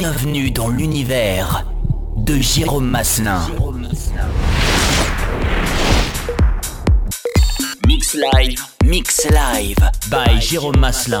Bienvenue dans l'univers de Jérôme Maslin. Mix Live by Jérôme Maslin.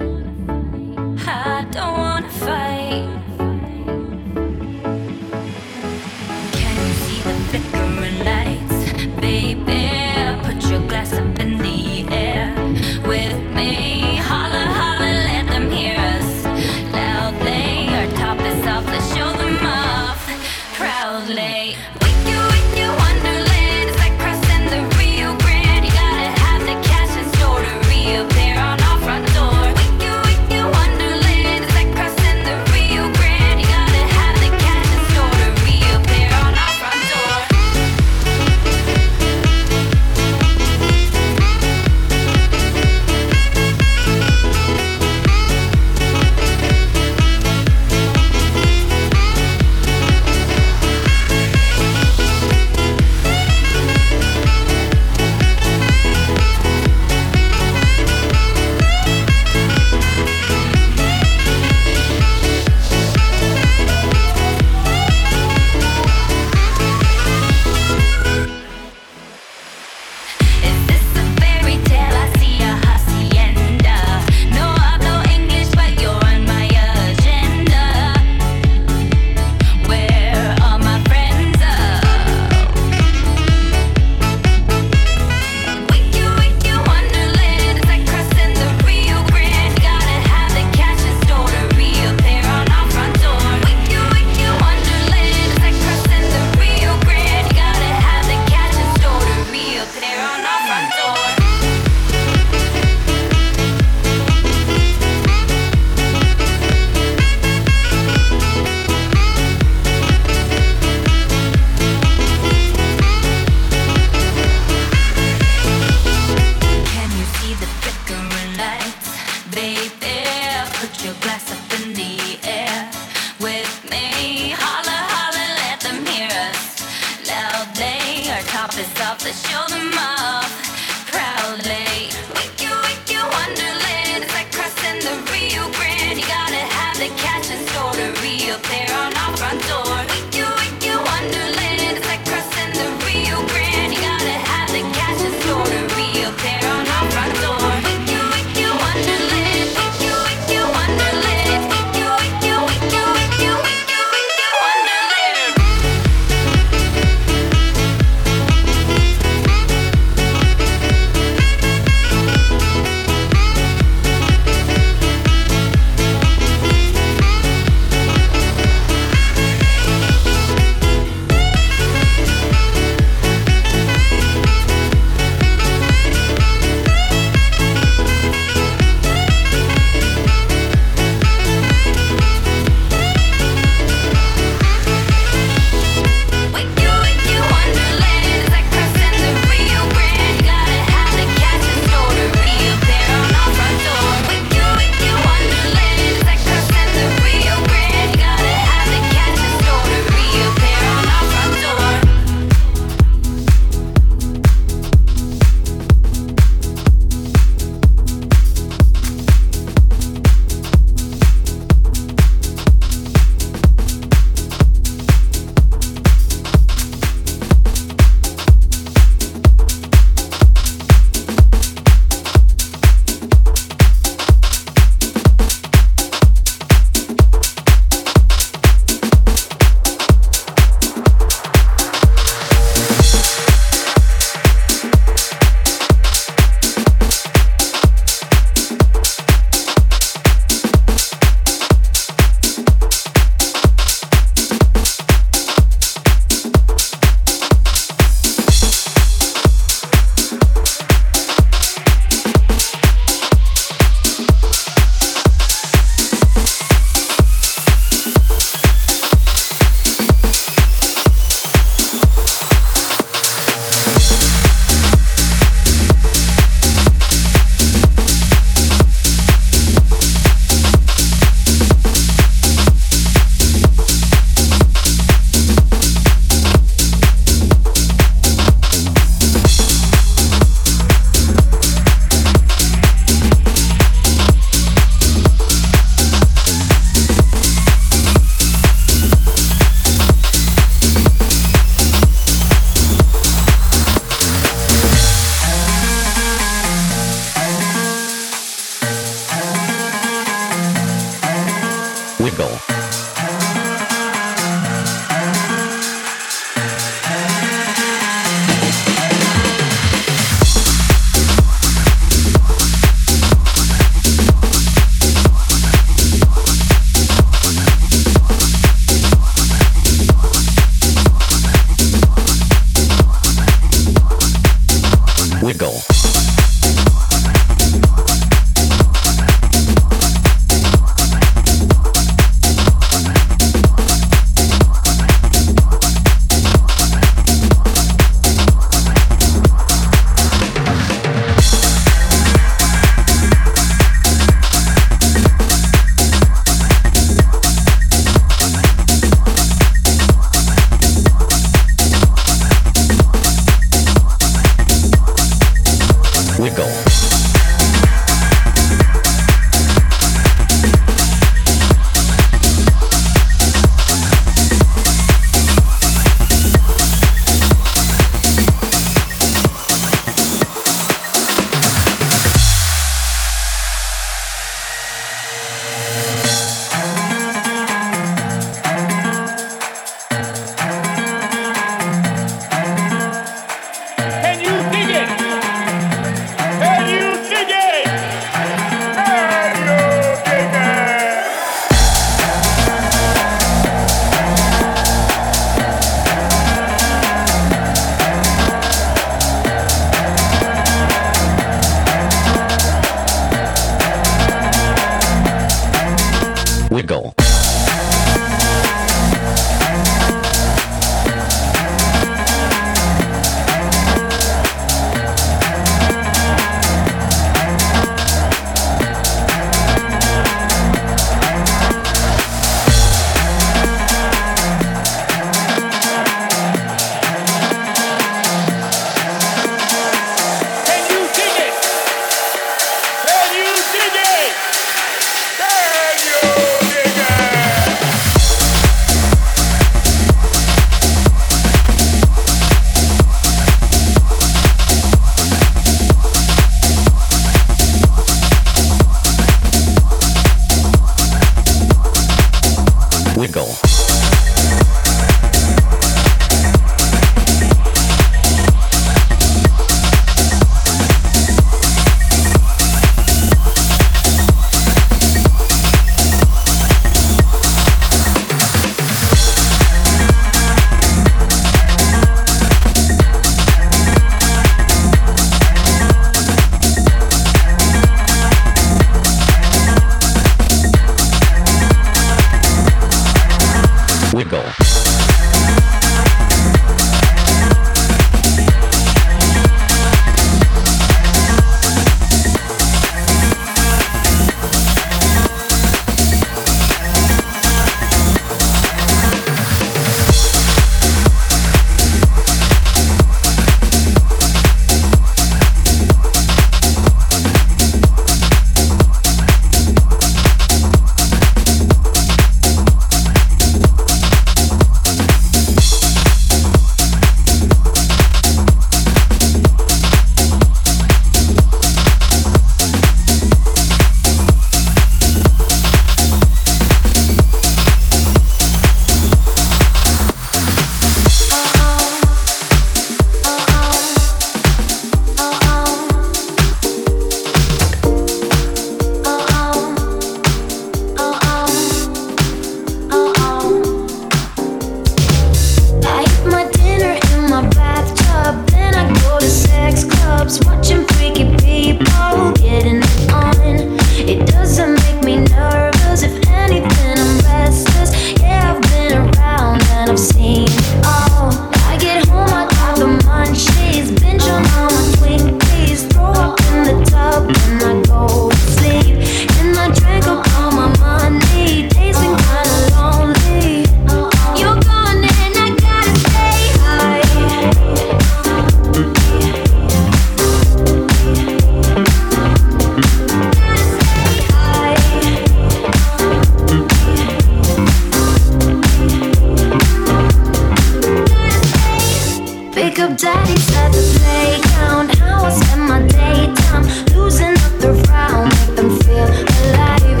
Wake up, daddy's at the playground. How I spend my daytime, losing up the round. Make them feel alive.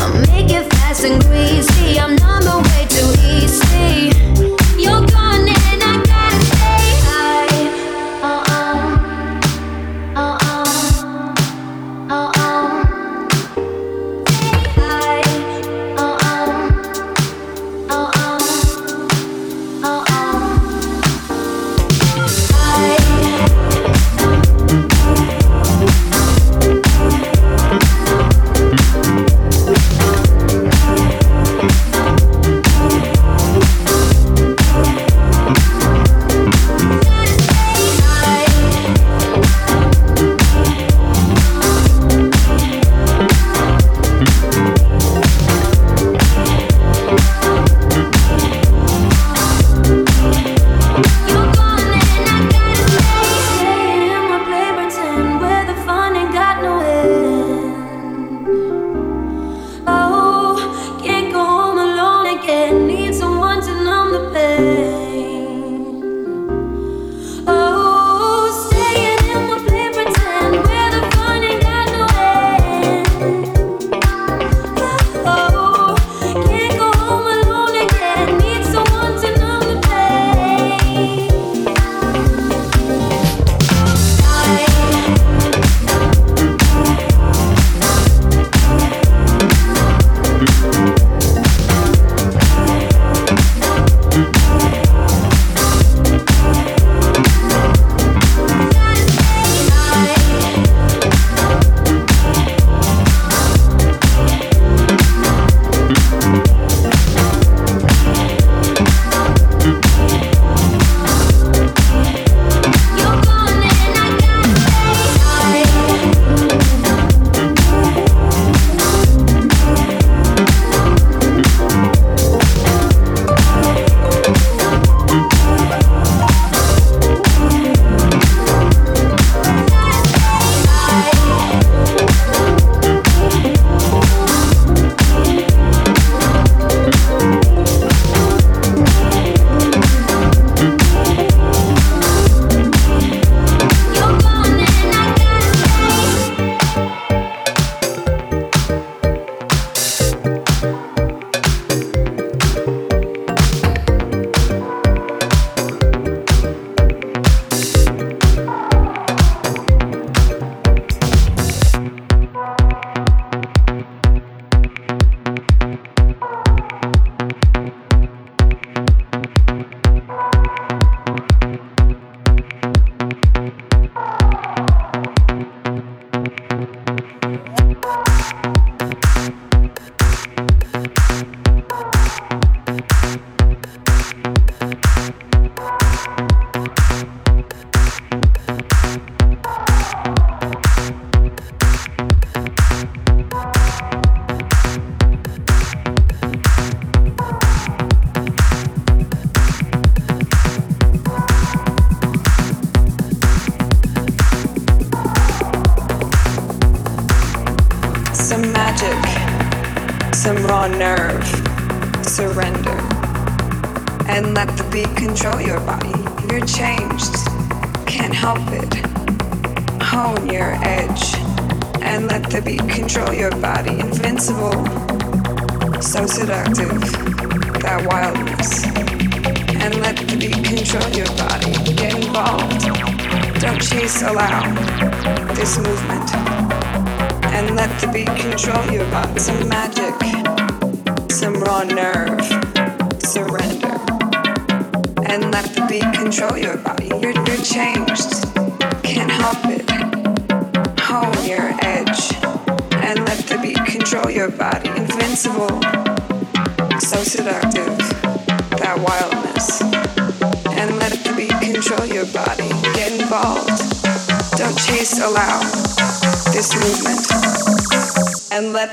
I'll make it fast and greasy. I'm numb but way too easy. You're gone and I gotta stay high. Oh oh, oh oh, oh oh. Stay high. Oh oh, oh oh, oh oh.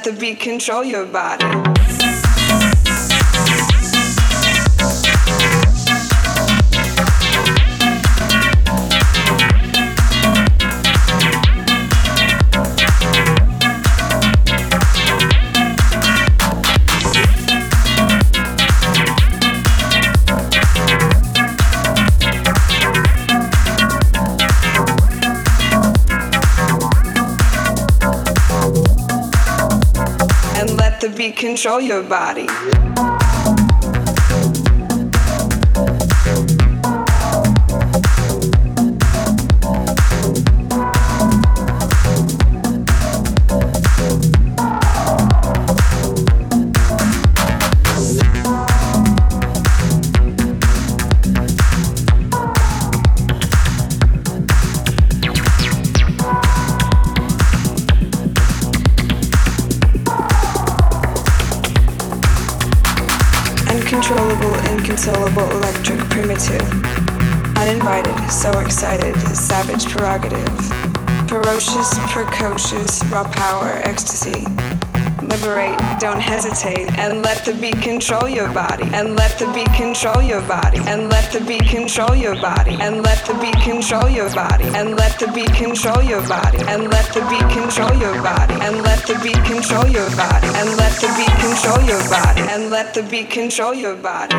The beat control your body. control your body. Inconsolable electric primitive, uninvited, so excited, savage prerogative, ferocious, precocious, raw power, ecstasy, liberate, don't hesitate, and let the beat control your body, and let the beat control your body, and let the beat control your body, and let the beat control your body, and let the beat control your body, and let the beat control your body, and let the beat control your body, and let the beat control your body, and let the beat control your body.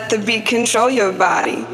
Let the beat control your body.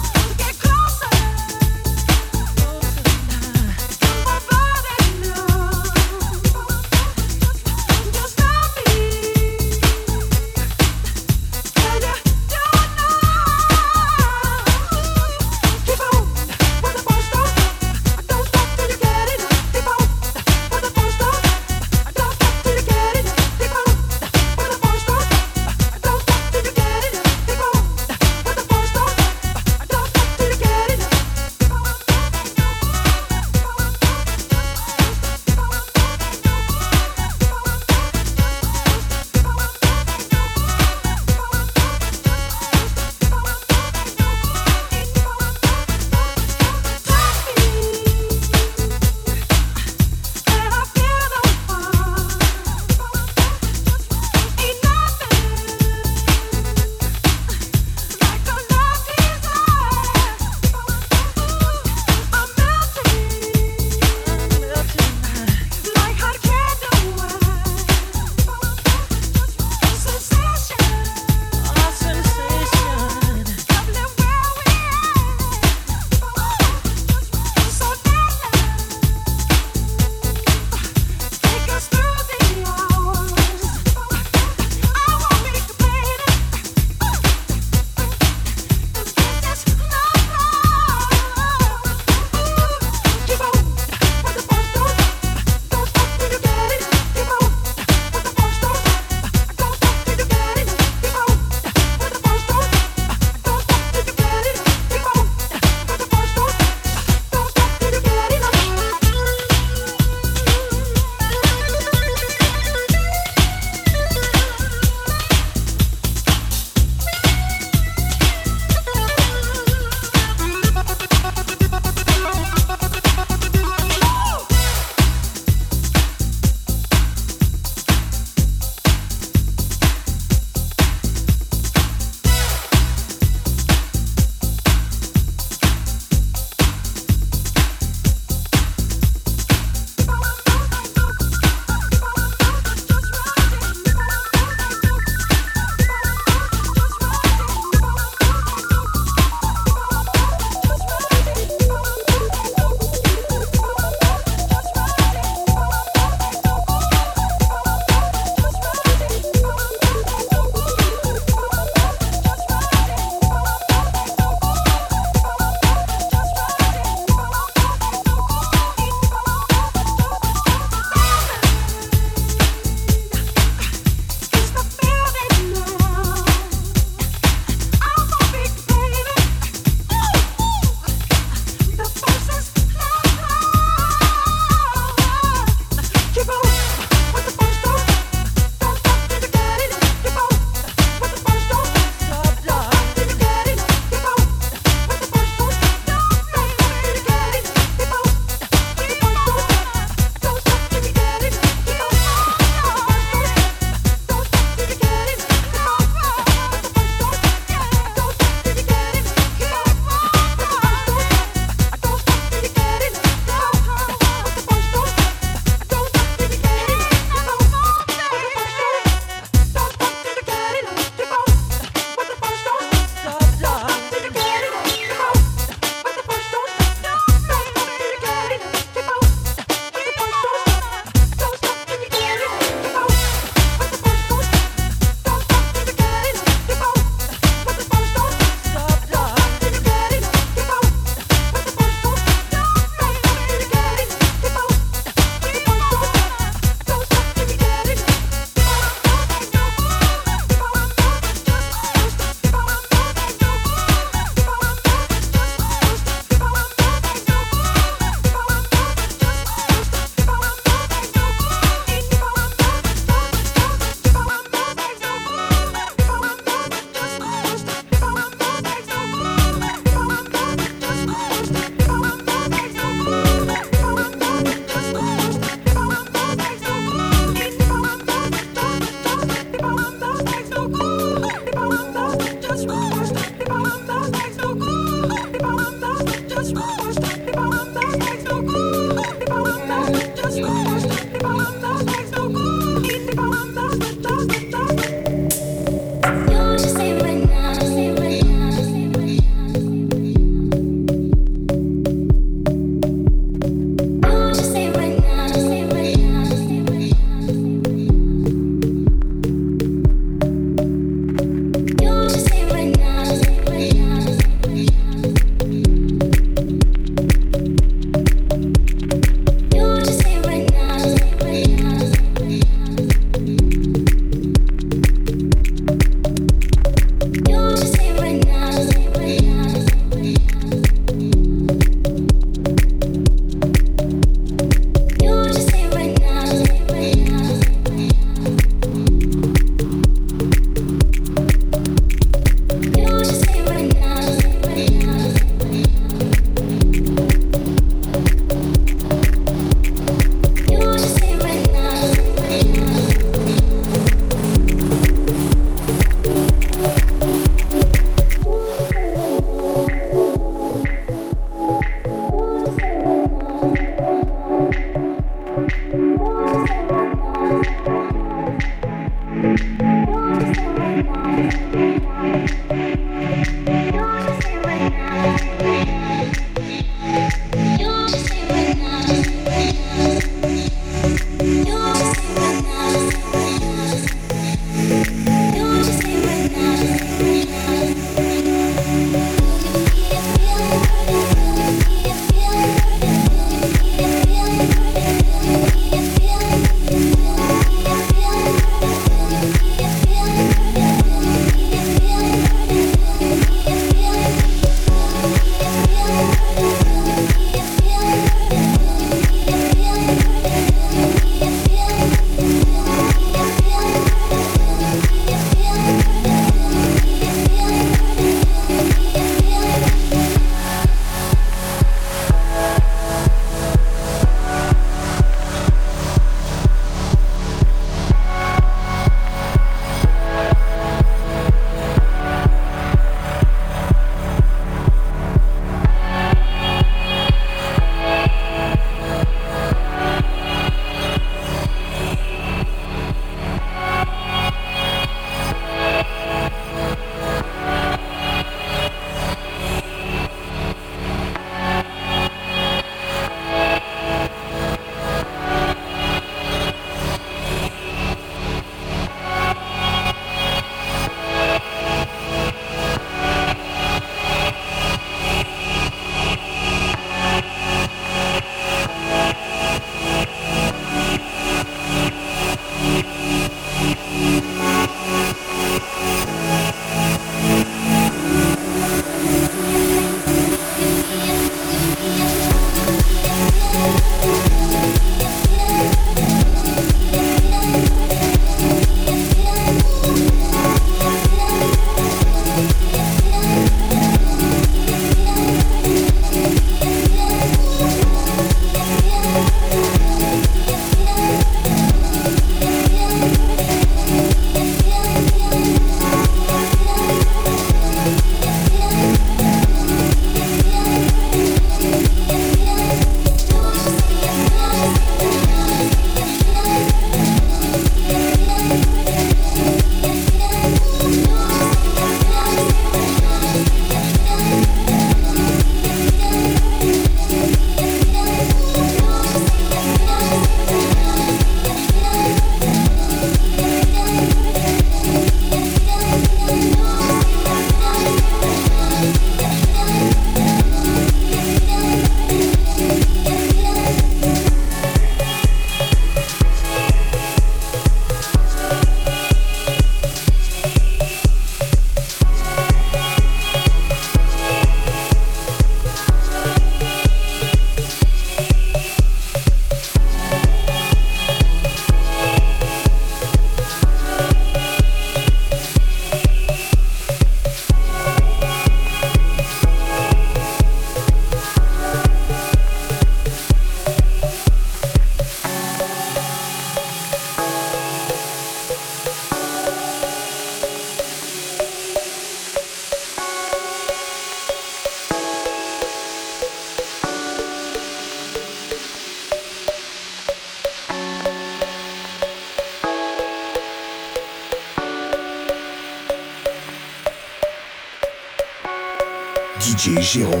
Jérôme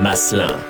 Maslin.